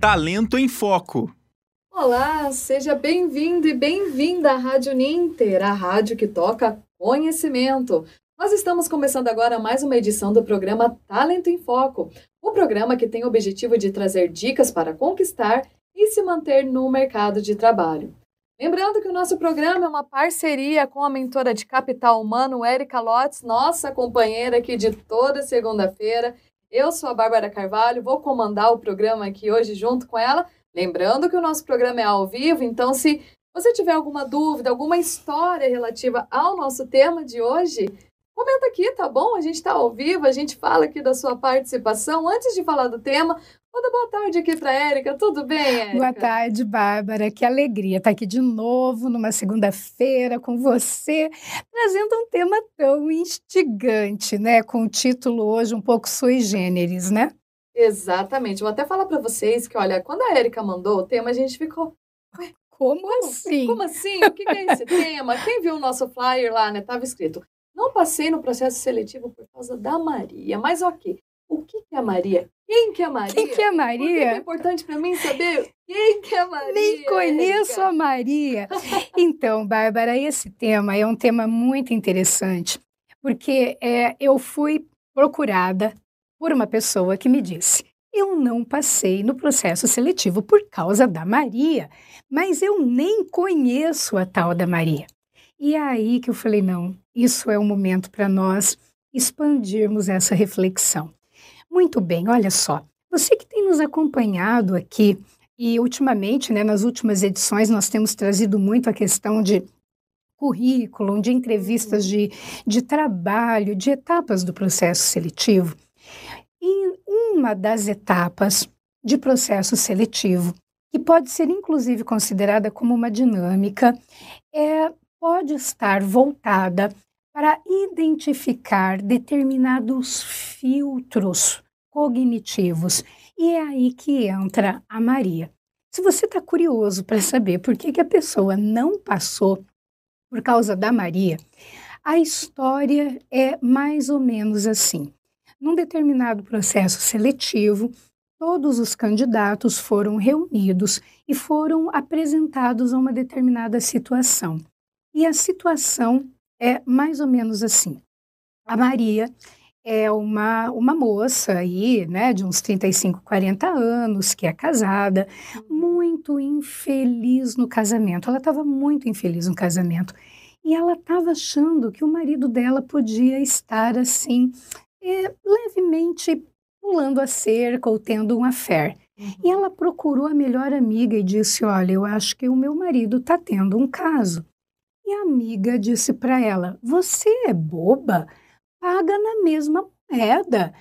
Talento em Foco. Olá, seja bem-vindo e bem-vinda à Rádio Ninter, a rádio que toca conhecimento. Nós estamos começando agora mais uma edição do programa Talento em Foco, um programa que tem o objetivo de trazer dicas para conquistar e se manter no mercado de trabalho. Lembrando que o nosso programa é uma parceria com a mentora de capital humano, Érika Lotz, nossa companheira aqui de toda segunda-feira. Eu sou a Bárbara Carvalho, vou comandar o programa aqui hoje junto com ela. Lembrando que o nosso programa é ao vivo, então se você tiver alguma dúvida, alguma história relativa ao nosso tema de hoje, comenta aqui, tá bom? A gente está ao vivo, a gente fala aqui da sua participação. Antes de falar do tema, toda boa tarde aqui para a Érika. Tudo bem, Érika? Boa tarde, Bárbara. Que alegria estar aqui de novo, numa segunda-feira, com você, trazendo um tema tão instigante, né? Com o título hoje um pouco sui generis, né? Exatamente. Vou até falar para vocês que, olha, quando a Érika mandou o tema, a gente ficou... Ué, como assim? Como assim? O que é esse tema? Quem viu o nosso flyer lá, né? Tava escrito: não passei no processo seletivo por causa da Maria, mas ok. O que é a Maria? Quem que é a Maria? Quem que é a Maria? É importante para mim saber quem que é a Maria. Nem conheço a Maria. Então, Bárbara, esse tema é um tema muito interessante, porque eu fui procurada por uma pessoa que me disse: eu não passei no processo seletivo por causa da Maria, mas eu nem conheço a tal da Maria. E é aí que eu falei: não, isso é um momento para nós expandirmos essa reflexão. Muito bem, olha só, você que tem nos acompanhado aqui, e ultimamente, né, nas últimas edições, nós temos trazido muito a questão de currículo, de entrevistas de trabalho, de etapas do processo seletivo. E uma das etapas de processo seletivo, que pode ser inclusive considerada como uma dinâmica, pode estar voltada para identificar determinados filtros cognitivos. E é aí que entra a Maria. Se você está curioso para saber por que a pessoa não passou por causa da Maria, a história é mais ou menos assim. Num determinado processo seletivo, todos os candidatos foram reunidos e foram apresentados a uma determinada situação. E a situação é mais ou menos assim. A Maria é uma moça aí, né, de uns 35, 40 anos, que é casada, muito infeliz no casamento. Ela estava muito infeliz no casamento. E ela estava achando que o marido dela podia estar assim, levemente pulando a cerca ou tendo um affair. E ela procurou a melhor amiga e disse: olha, eu acho que o meu marido está tendo um caso. E a amiga disse para ela: você é boba? Paga na mesma moeda.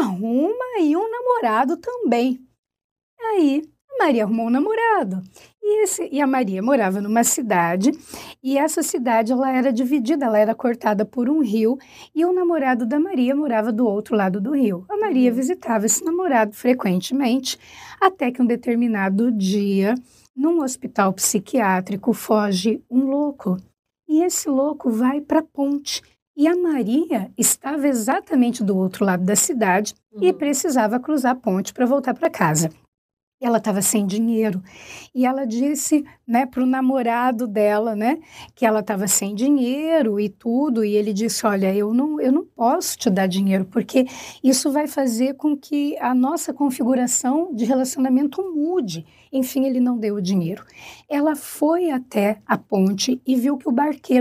Arruma aí um namorado também. Aí a Maria arrumou um namorado. E a Maria morava numa cidade, e essa cidade ela era dividida, ela era cortada por um rio, e o namorado da Maria morava do outro lado do rio. A Maria visitava esse namorado frequentemente, até que um determinado dia, num hospital psiquiátrico, foge um louco. E esse louco vai para a ponte. E a Maria estava exatamente do outro lado da cidade e precisava cruzar a ponte para voltar para casa. Ela estava sem dinheiro. E ela disse, né, para o namorado dela, né, que ela estava sem dinheiro e tudo. E ele disse: olha, eu não posso te dar dinheiro, porque isso vai fazer com que a nossa configuração de relacionamento mude. Enfim, ele não deu o dinheiro. Ela foi até a ponte e viu que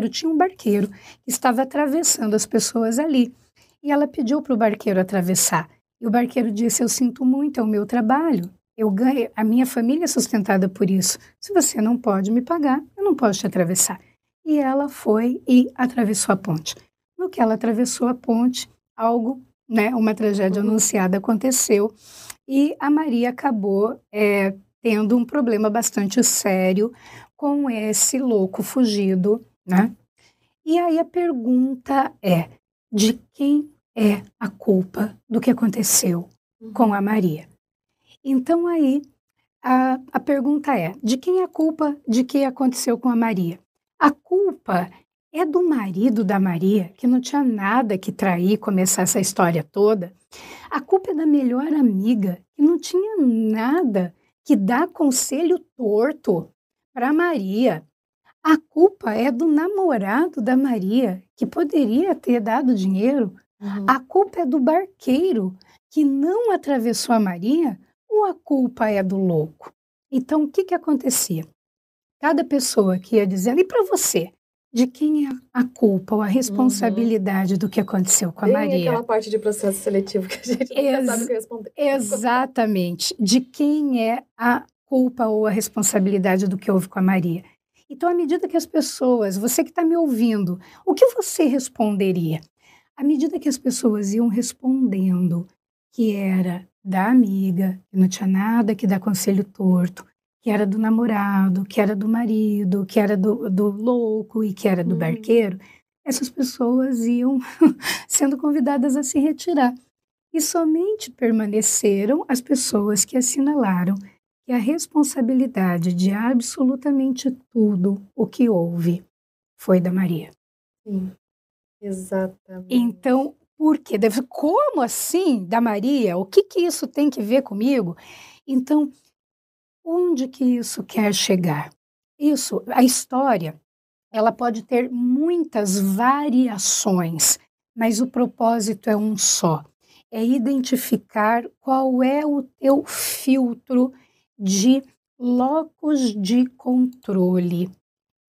tinha um barqueiro que estava atravessando as pessoas ali. E ela pediu para o barqueiro atravessar. E o barqueiro disse: eu sinto muito, é o meu trabalho. Eu ganho, a minha família é sustentada por isso. Se você não pode me pagar, eu não posso te atravessar. E ela foi e atravessou a ponte. No que ela atravessou a ponte, algo, né, uma tragédia anunciada aconteceu, e a Maria acabou tendo um problema bastante sério com esse louco fugido, né? E aí a pergunta é: de quem é a culpa do que aconteceu com a Maria? Então aí a pergunta é: de quem é a culpa de que aconteceu com a Maria? A culpa é do marido da Maria, que não tinha nada que trair, começar essa história toda. A culpa é da melhor amiga, que não tinha nada que dá conselho torto para Maria. A culpa é do namorado da Maria, que poderia ter dado dinheiro. Uhum. A culpa é do barqueiro, que não atravessou a Maria, ou a culpa é do louco? Então, o que que acontecia? Cada pessoa que ia dizendo, e para você? De quem é a culpa ou a responsabilidade do que aconteceu com a Maria? Tem aquela parte de processo seletivo que a gente não sabe o que responder. Exatamente. De quem é a culpa ou a responsabilidade do que houve com a Maria? Então, à medida que as pessoas, você que está me ouvindo, o que você responderia? À medida que as pessoas iam respondendo que era da amiga, que não tinha nada que dá conselho torto, que era do namorado, que era do marido, que era do louco e que era do barqueiro, essas pessoas iam sendo convidadas a se retirar. E somente permaneceram as pessoas que assinalaram que a responsabilidade de absolutamente tudo o que houve foi da Maria. Sim, exatamente. Então, por quê? Como assim da Maria? O que que isso tem que ver comigo? Então, onde que isso quer chegar? Isso, a história, ela pode ter muitas variações, mas o propósito é um só. É identificar qual é o teu filtro de locus de controle.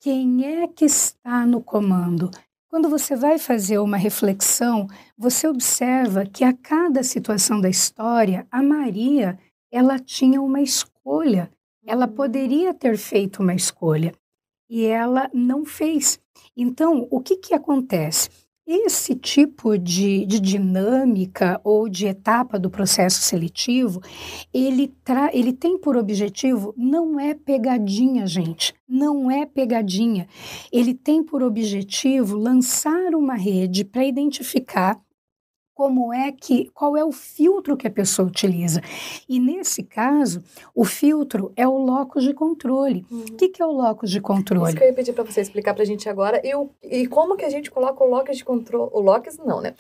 Quem é que está no comando? Quando você vai fazer uma reflexão, você observa que a cada situação da história, a Maria, ela tinha uma escolha, ela poderia ter feito uma escolha e ela não fez. Então, o que que acontece? Esse tipo de dinâmica ou de etapa do processo seletivo, ele tem por objetivo, não é pegadinha, gente, não é pegadinha. Ele tem por objetivo lançar uma rede para identificar qual é o filtro que a pessoa utiliza. E nesse caso, o filtro é o locus de controle. O que que é o locus de controle? Isso que eu ia pedir para você explicar para a gente agora. E como que a gente coloca o locus de controle... O locus não, né?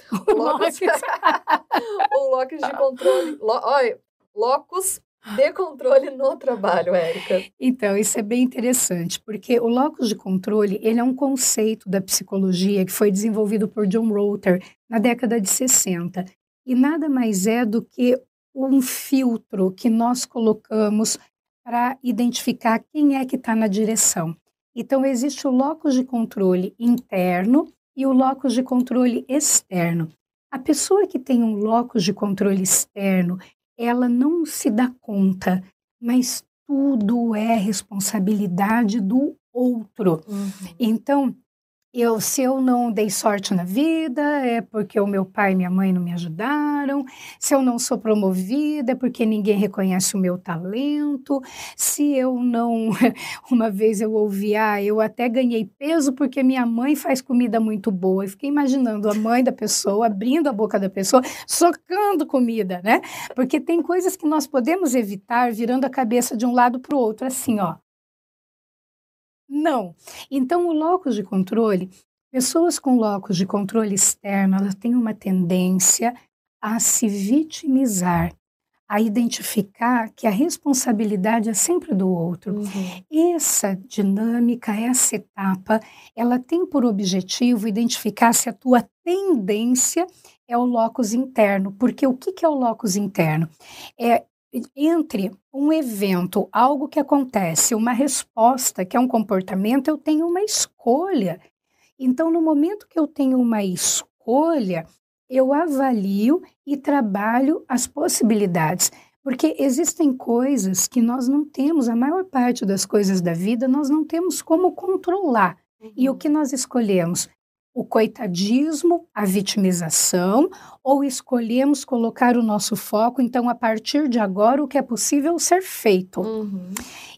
O locus de controle... Olha, locus de controle no trabalho, Érika. Então, isso é bem interessante, porque o locus de controle, ele é um conceito da psicologia que foi desenvolvido por John Rotter na década de 60, e nada mais é do que um filtro que nós colocamos para identificar quem é que está na direção. Então, existe o locus de controle interno e o locus de controle externo. A pessoa que tem um locus de controle externo, ela não se dá conta, mas tudo é responsabilidade do outro. Então, se eu não dei sorte na vida, é porque o meu pai e minha mãe não me ajudaram. Se eu não sou promovida, é porque ninguém reconhece o meu talento. Se eu não... Uma vez eu ouvi, eu até ganhei peso porque minha mãe faz comida muito boa. E fiquei imaginando a mãe da pessoa, abrindo a boca da pessoa, socando comida, né? Porque tem coisas que nós podemos evitar virando a cabeça de um lado para o outro, assim, ó. Não. Então, o locus de controle, pessoas com locus de controle externo, elas têm uma tendência a se vitimizar, a identificar que a responsabilidade é sempre do outro. Essa dinâmica, essa etapa, ela tem por objetivo identificar se a tua tendência é o locus interno. Porque o que que é o locus interno? É entre um evento, algo que acontece, uma resposta, que é um comportamento, eu tenho uma escolha. Então, no momento que eu tenho uma escolha, eu avalio e trabalho as possibilidades. Porque existem coisas que nós não temos, a maior parte das coisas da vida, nós não temos como controlar. E o que nós escolhemos? O coitadismo, a vitimização, ou escolhemos colocar o nosso foco, então, a partir de agora, o que é possível ser feito.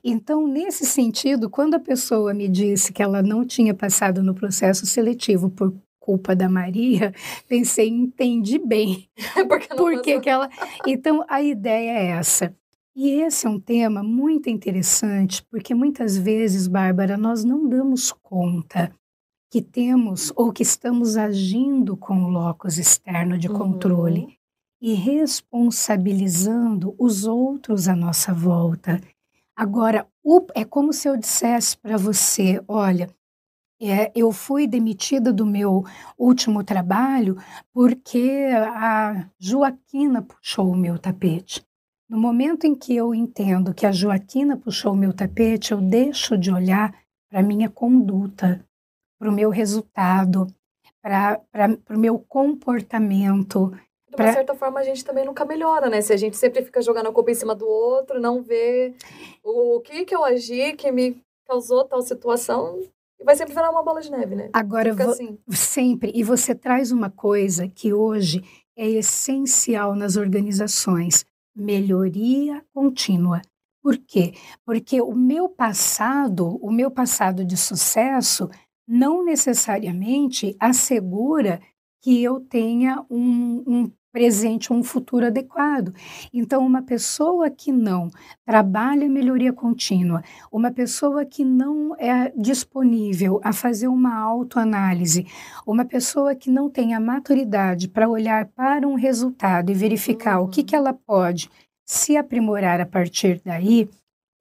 Então, nesse sentido, quando a pessoa me disse que ela não tinha passado no processo seletivo por culpa da Maria, pensei, entendi bem. Então, a ideia é essa. E esse é um tema muito interessante, porque muitas vezes, Bárbara, nós não damos conta que temos ou que estamos agindo com o locus externo de controle. e responsabilizando os outros à nossa volta. Agora, é como se eu dissesse para você, olha, eu fui demitida do meu último trabalho porque a Joaquina puxou o meu tapete. No momento em que eu entendo que a Joaquina puxou o meu tapete, eu deixo de olhar para a minha conduta, para o meu resultado, para o meu comportamento. De uma certa forma, a gente também nunca melhora, né? Se a gente sempre fica jogando a culpa em cima do outro, não vê o que eu agi que me causou tal situação, e vai sempre virar uma bola de neve, né? Agora, sempre. E você traz uma coisa que hoje é essencial nas organizações: melhoria contínua. Por quê? Porque o meu passado de sucesso não necessariamente assegura que eu tenha um presente, um futuro adequado. Então, uma pessoa que não trabalha melhoria contínua, uma pessoa que não é disponível a fazer uma autoanálise, uma pessoa que não tem a maturidade para olhar para um resultado e verificar o que ela pode se aprimorar a partir daí,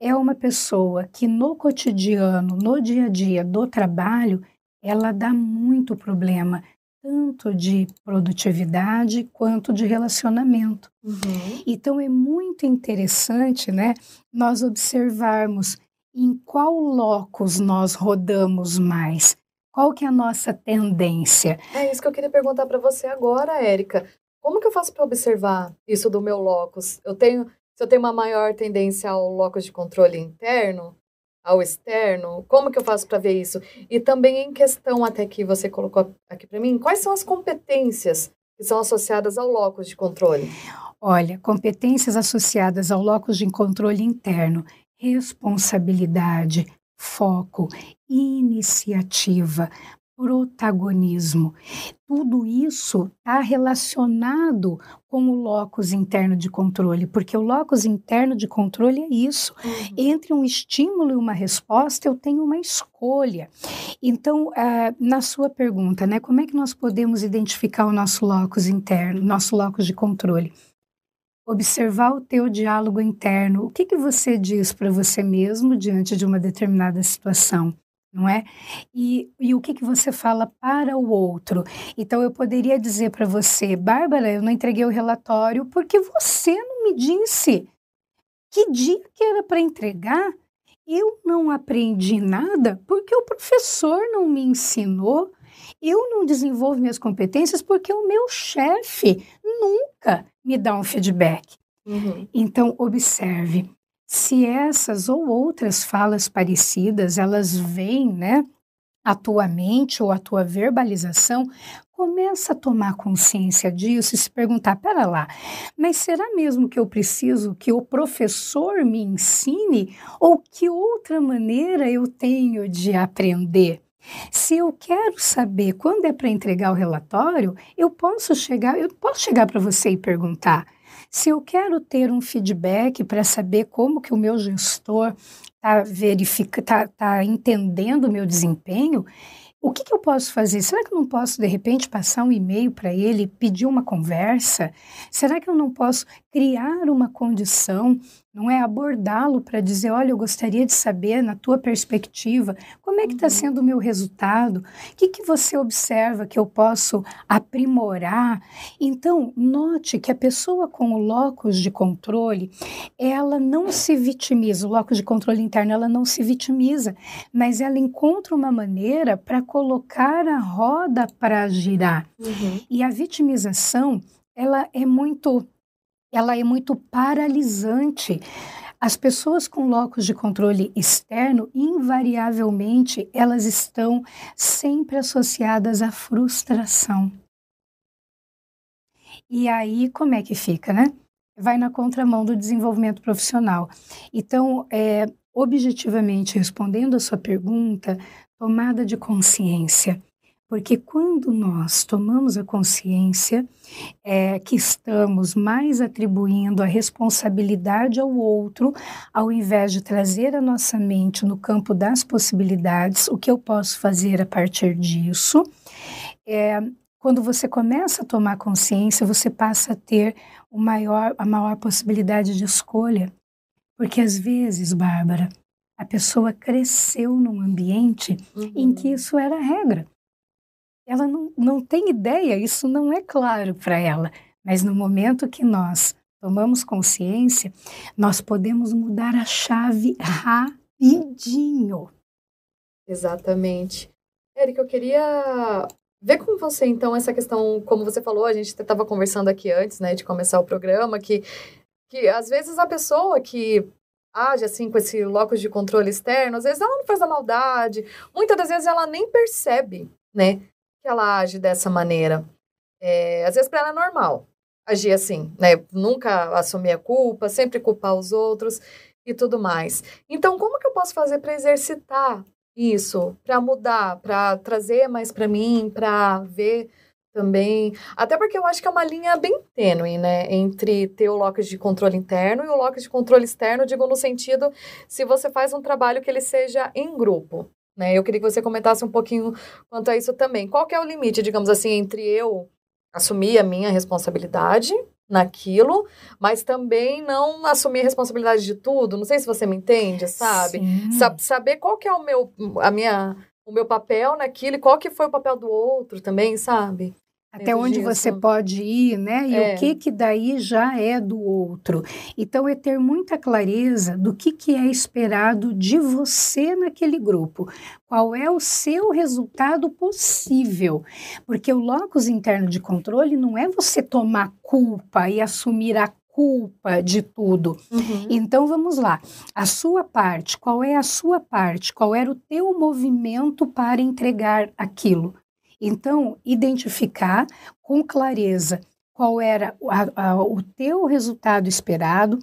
é uma pessoa que no cotidiano, no dia a dia do trabalho, ela dá muito problema, tanto de produtividade quanto de relacionamento. Uhum. Então, é muito interessante, né, nós observarmos em qual locus nós rodamos mais, qual que é a nossa tendência. É isso que eu queria perguntar para você agora, Érika. Como que eu faço para observar isso do meu locus? Se eu tenho uma maior tendência ao locus de controle interno, ao externo, como que eu faço para ver isso? E também em questão até que você colocou aqui para mim, quais são as competências que são associadas ao locus de controle? Olha, competências associadas ao locus de controle interno: responsabilidade, foco, iniciativa, protagonismo. Tudo isso está relacionado com o locus interno de controle, porque o locus interno de controle é isso. Uhum. Entre um estímulo e uma resposta, eu tenho uma escolha. Então, na sua pergunta, né, como é que nós podemos identificar o nosso locus interno, nosso locus de controle? Observar o teu diálogo interno. O que você diz para você mesmo diante de uma determinada situação? Não é? E o que você fala para o outro? Então, eu poderia dizer para você, Bárbara, eu não entreguei o relatório porque você não me disse que dia que era para entregar. Eu não aprendi nada porque o professor não me ensinou. Eu não desenvolvo minhas competências porque o meu chefe nunca me dá um feedback. Uhum. Então, observe. Se essas ou outras falas parecidas, elas vêm, né, à tua mente ou à tua verbalização, começa a tomar consciência disso e se perguntar, pera lá, mas será mesmo que eu preciso que o professor me ensine ou que outra maneira eu tenho de aprender? Se eu quero saber quando é para entregar o relatório, eu posso chegar para você e perguntar. Se eu quero ter um feedback para saber como que o meu gestor está entendendo o meu desempenho, o que eu posso fazer? Será que eu não posso, de repente, passar um e-mail para ele, pedir uma conversa? Será que eu não posso criar uma condição, não é, abordá-lo para dizer, olha, eu gostaria de saber, na tua perspectiva, como é que está sendo o meu resultado? O que você observa que eu posso aprimorar? Então, note que a pessoa com o locus de controle, ela não se vitimiza, o locus de controle interno, ela não se vitimiza, mas ela encontra uma maneira para colocar a roda para girar. Uhum. E a vitimização, ela é muito paralisante. As pessoas com locus de controle externo, invariavelmente, elas estão sempre associadas à frustração. E aí, como é que fica, né? Vai na contramão do desenvolvimento profissional. Então, objetivamente, respondendo a sua pergunta, tomada de consciência. Porque quando nós tomamos a consciência que estamos mais atribuindo a responsabilidade ao outro, ao invés de trazer a nossa mente no campo das possibilidades, o que eu posso fazer a partir disso, Quando você começa a tomar consciência, você passa a ter a maior possibilidade de escolha. Porque às vezes, Bárbara, a pessoa cresceu num ambiente em que isso era a regra. Ela não tem ideia, isso não é claro para ela. Mas no momento que nós tomamos consciência, nós podemos mudar a chave rapidinho. Exatamente. Érika, eu queria ver com você, então, essa questão, como você falou, a gente estava conversando aqui antes, né, de começar o programa, que às vezes a pessoa que age assim com esse locus de controle externo, às vezes ela não faz a maldade, muitas das vezes ela nem percebe, né, que ela age dessa maneira. Às vezes para ela é normal agir assim, né, nunca assumir a culpa, sempre culpar os outros e tudo mais. Então, como que eu posso fazer para exercitar isso, para mudar, para trazer mais para mim, para ver também? Até porque eu acho que é uma linha bem tênue, né, entre ter o locus de controle interno e o locus de controle externo, digo no sentido, se você faz um trabalho que ele seja em grupo, né? Eu queria que você comentasse um pouquinho quanto a isso também. Qual que é o limite, digamos assim, entre eu assumir a minha responsabilidade naquilo, mas também não assumir a responsabilidade de tudo? Não sei se você me entende, sabe? Saber qual que é o meu papel naquilo e qual que foi o papel do outro também, sabe? Até onde você pode ir, né? E o que daí já é do outro. Então, é ter muita clareza do que é esperado de você naquele grupo. Qual é o seu resultado possível. Porque o locus interno de controle não é você tomar culpa e assumir a culpa de tudo. Então, vamos lá. A sua parte, qual é a sua parte? Qual era o teu movimento para entregar aquilo? Então, identificar com clareza qual era o teu resultado esperado,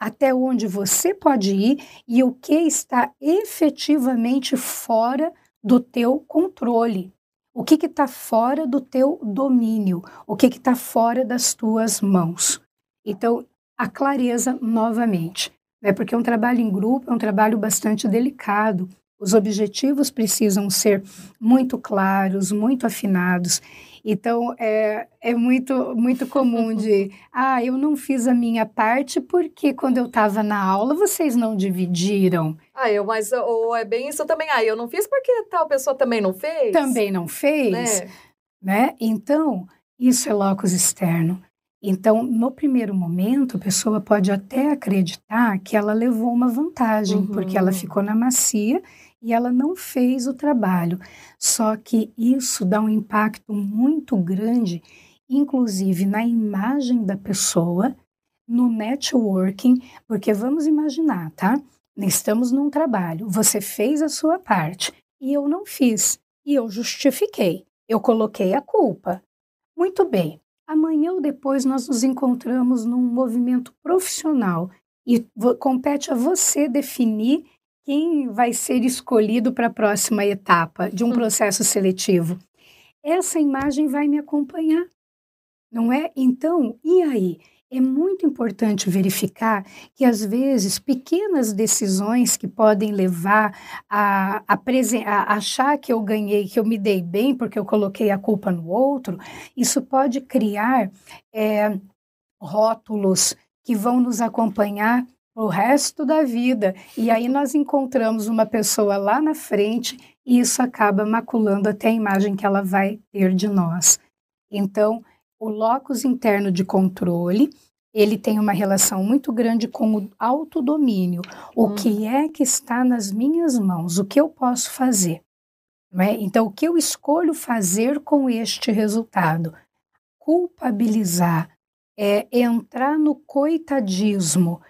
até onde você pode ir e o que está efetivamente fora do teu controle. O que está fora do teu domínio, o que está fora das tuas mãos. Então, a clareza novamente, né? Porque um trabalho em grupo é um trabalho bastante delicado. Os objetivos precisam ser muito claros, muito afinados. Então, é muito, muito comum de... eu não fiz a minha parte porque quando eu estava na aula, vocês não dividiram. Mas ou é bem isso também. Eu não fiz porque tal pessoa também não fez. Também não fez, né? Então, isso é locus externo. Então, no primeiro momento, a pessoa pode até acreditar que ela levou uma vantagem, porque ela ficou na macia e ela não fez o trabalho. Só que isso dá um impacto muito grande, inclusive na imagem da pessoa, no networking, porque vamos imaginar, tá? Estamos num trabalho, você fez a sua parte e eu não fiz, e eu justifiquei, eu coloquei a culpa. Muito bem, amanhã ou depois nós nos encontramos num movimento profissional e compete a você definir quem vai ser escolhido para a próxima etapa de um processo seletivo. Essa imagem vai me acompanhar, não é? Então, e aí? É muito importante verificar que, às vezes, pequenas decisões que podem levar a achar que eu ganhei, que eu me dei bem porque eu coloquei a culpa no outro, isso pode criar rótulos que vão nos acompanhar o resto da vida, e aí nós encontramos uma pessoa lá na frente e isso acaba maculando até a imagem que ela vai ter de nós. Então, o locus interno de controle, ele tem uma relação muito grande com o autodomínio, o que é que está nas minhas mãos, o que eu posso fazer, não é? Então, o que eu escolho fazer com este resultado? Culpabilizar, entrar no coitadismo.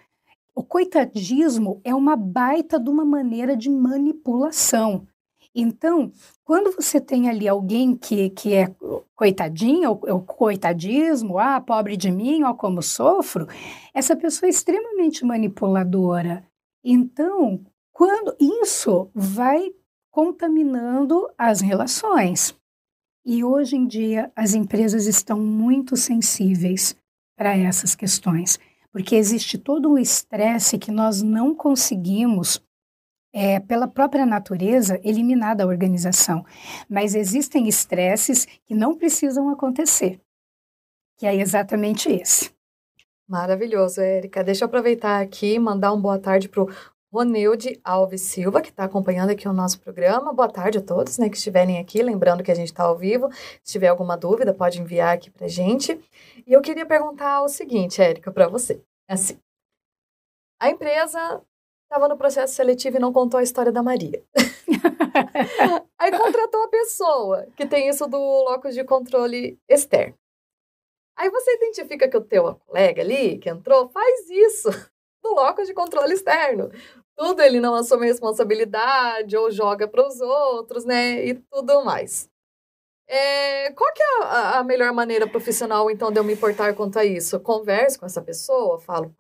O coitadismo é uma baita de uma maneira de manipulação. Então, quando você tem ali alguém que é coitadinha, ou coitadismo, pobre de mim, ó como sofro, essa pessoa é extremamente manipuladora. Então, quando isso vai contaminando as relações. E hoje em dia, as empresas estão muito sensíveis para essas questões. Porque existe todo um estresse que nós não conseguimos pela própria natureza, eliminada a organização. Mas existem estresses que não precisam acontecer, que é exatamente esse. Maravilhoso, Érika. Deixa eu aproveitar aqui e mandar uma boa tarde para o Ronelde Alves Silva, que está acompanhando aqui o nosso programa. Boa tarde a todos, né, que estiverem aqui, lembrando que a gente está ao vivo. Se tiver alguma dúvida, pode enviar aqui para a gente. E eu queria perguntar o seguinte, Érika, para você. Assim, a empresa estava no processo seletivo e não contou a história da Maria. Aí contratou a pessoa que tem isso do locus de controle externo. Aí você identifica que o teu colega ali, que entrou, faz isso do locus de controle externo. Tudo ele não assume responsabilidade ou joga para os outros, né? E tudo mais. Qual que é a melhor maneira profissional, então, de eu me importar quanto a isso? Eu converso com essa pessoa, falo,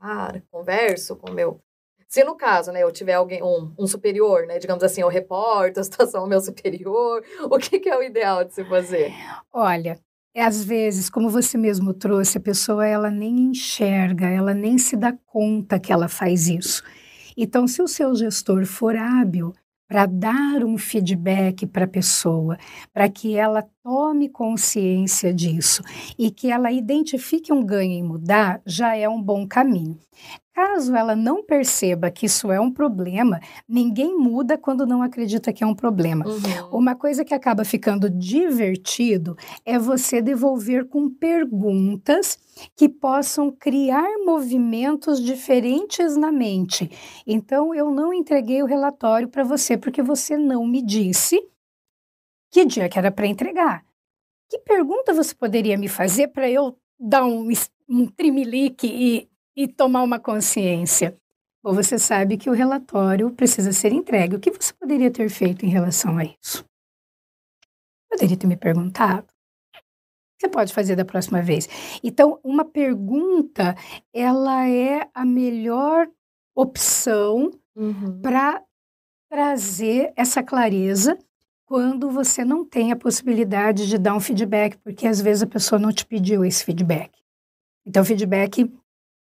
converso com o meu... Se no caso, né, eu tiver alguém, um superior, né, digamos assim, eu reporto a situação ao meu superior, o que é o ideal de se fazer? Olha... Às vezes, como você mesmo trouxe, a pessoa ela nem enxerga, ela nem se dá conta que ela faz isso. Então, se o seu gestor for hábil para dar um feedback para a pessoa, para que ela tome consciência disso e que ela identifique um ganho em mudar, já é um bom caminho. Caso ela não perceba que isso é um problema, ninguém muda quando não acredita que é um problema. Uhum. Uma coisa que acaba ficando divertido é você devolver com perguntas que possam criar movimentos diferentes na mente. Então, eu não entreguei o relatório para você porque você não me disse que dia que era para entregar. Que pergunta você poderia me fazer para eu dar um trimelique e tomar uma consciência? Ou você sabe que o relatório precisa ser entregue. O que você poderia ter feito em relação a isso? Poderia ter me perguntado. Você pode fazer da próxima vez. Então, uma pergunta, ela é a melhor opção para trazer essa clareza quando você não tem a possibilidade de dar um feedback, porque às vezes a pessoa não te pediu esse feedback. Então, feedback...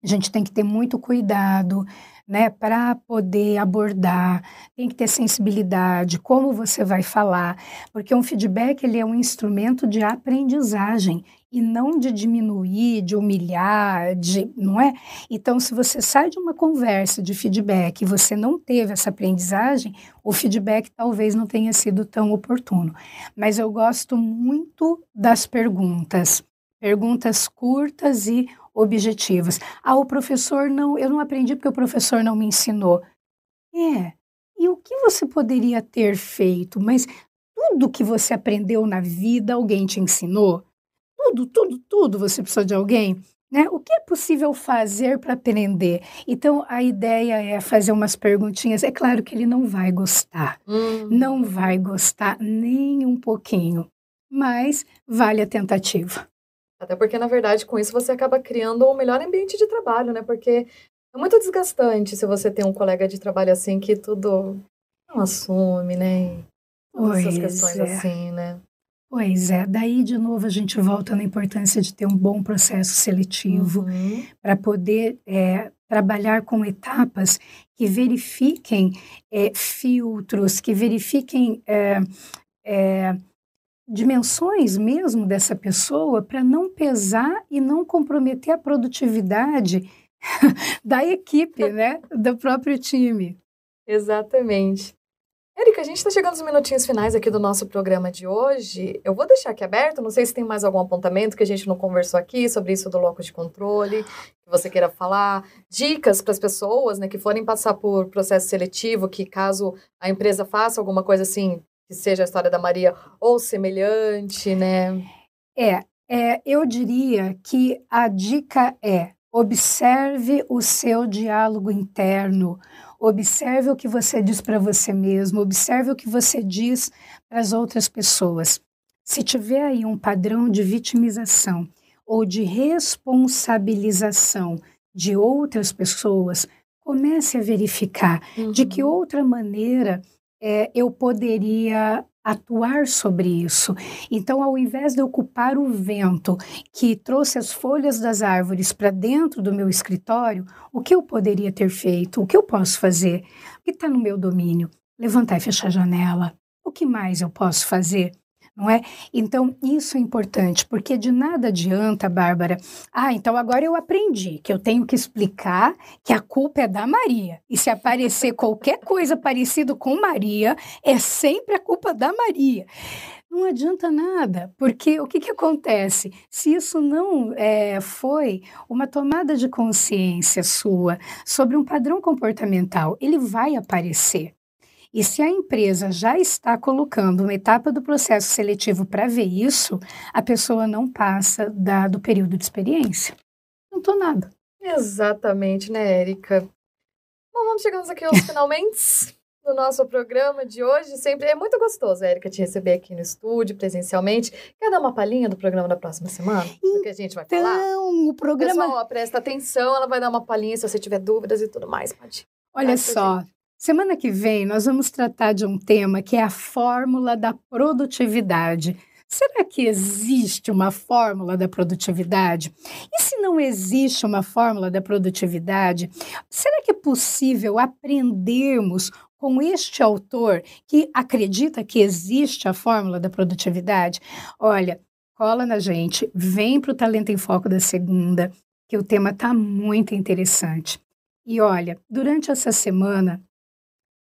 A gente tem que ter muito cuidado, né, para poder abordar, tem que ter sensibilidade, como você vai falar, porque um feedback ele é um instrumento de aprendizagem e não de diminuir, de humilhar, não é? Então, se você sai de uma conversa de feedback e você não teve essa aprendizagem, o feedback talvez não tenha sido tão oportuno. Mas eu gosto muito das perguntas. Perguntas curtas e objetivas. O professor não... Eu não aprendi porque o professor não me ensinou. E o que você poderia ter feito? Mas tudo que você aprendeu na vida, alguém te ensinou? Tudo você precisou de alguém? Né? O que é possível fazer para aprender? Então, a ideia é fazer umas perguntinhas. É claro que ele não vai gostar. Não vai gostar nem um pouquinho. Mas vale a tentativa. Até porque, na verdade, com isso você acaba criando um melhor ambiente de trabalho, né? Porque é muito desgastante se você tem um colega de trabalho assim que tudo não assume, né? Todas essas questões assim, né? Pois é. Daí, de novo, a gente volta na importância de ter um bom processo seletivo para poder trabalhar com etapas que verifiquem filtros, que verifiquem... dimensões mesmo dessa pessoa para não pesar e não comprometer a produtividade da equipe, né? Do próprio time. Exatamente. Érika, a gente está chegando aos minutinhos finais aqui do nosso programa de hoje. Eu vou deixar aqui aberto, não sei se tem mais algum apontamento que a gente não conversou aqui sobre isso do locus de controle, que você queira falar, dicas para as pessoas, né, que forem passar por processo seletivo, que caso a empresa faça alguma coisa assim, que seja a história da Maria ou semelhante, né? Eu diria que a dica é observe o seu diálogo interno, observe o que você diz para você mesmo, observe o que você diz para as outras pessoas. Se tiver aí um padrão de vitimização ou de responsabilização de outras pessoas, comece a verificar de que outra maneira eu poderia atuar sobre isso. Então, ao invés de ocupar o vento que trouxe as folhas das árvores para dentro do meu escritório, o que eu poderia ter feito? O que eu posso fazer? O que está no meu domínio? Levantar e fechar a janela. O que mais eu posso fazer? Não é? Então, isso é importante, porque de nada adianta, Bárbara, então agora eu aprendi que eu tenho que explicar que a culpa é da Maria, e se aparecer qualquer coisa parecida com Maria, é sempre a culpa da Maria. Não adianta nada, porque o que acontece? Se isso não foi uma tomada de consciência sua sobre um padrão comportamental, ele vai aparecer. E se a empresa já está colocando uma etapa do processo seletivo para ver isso, a pessoa não passa do período de experiência. Não tô nada. Exatamente, né, Érika? Bom, vamos chegando aqui aos finalmente do nosso programa de hoje. Sempre é muito gostoso, Érika, te receber aqui no estúdio, presencialmente. Quer dar uma palhinha do programa da próxima semana? Então, do que a gente vai falar? Então, o programa... Pessoal, presta atenção, ela vai dar uma palhinha se você tiver dúvidas e tudo mais, pode. Olha só... Semana que vem nós vamos tratar de um tema que é a fórmula da produtividade. Será que existe uma fórmula da produtividade? E se não existe uma fórmula da produtividade, será que é possível aprendermos com este autor que acredita que existe a fórmula da produtividade? Olha, cola na gente, vem para o Talento em Foco da segunda, que o tema está muito interessante. E olha, durante essa semana,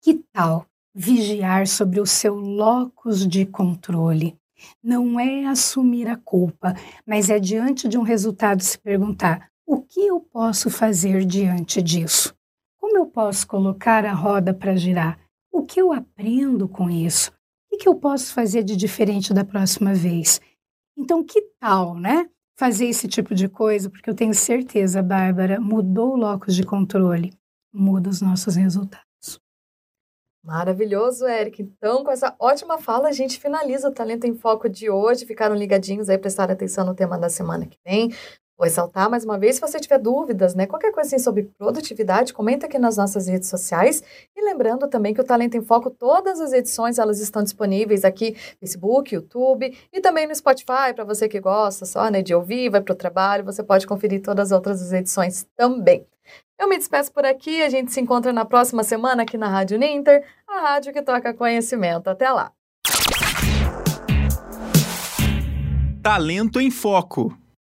que tal vigiar sobre o seu locus de controle? Não é assumir a culpa, mas é diante de um resultado se perguntar: o que eu posso fazer diante disso? Como eu posso colocar a roda para girar? O que eu aprendo com isso? O que eu posso fazer de diferente da próxima vez? Então, que tal, né? Fazer esse tipo de coisa, porque eu tenho certeza, Bárbara, mudou o locus de controle, muda os nossos resultados. Maravilhoso, Érika. Então, com essa ótima fala, a gente finaliza o Talento em Foco de hoje. Ficaram ligadinhos aí, prestaram atenção no tema da semana que vem. Vou ressaltar mais uma vez, se você tiver dúvidas, né, qualquer coisa assim sobre produtividade, comenta aqui nas nossas redes sociais. E lembrando também que o Talento em Foco, todas as edições, elas estão disponíveis aqui no Facebook, YouTube e também no Spotify, para você que gosta só, né, de ouvir, vai para o trabalho, você pode conferir todas as outras edições também. Eu me despeço por aqui, a gente se encontra na próxima semana aqui na Rádio Ninter, a rádio que toca conhecimento. Até lá! Talento em Foco.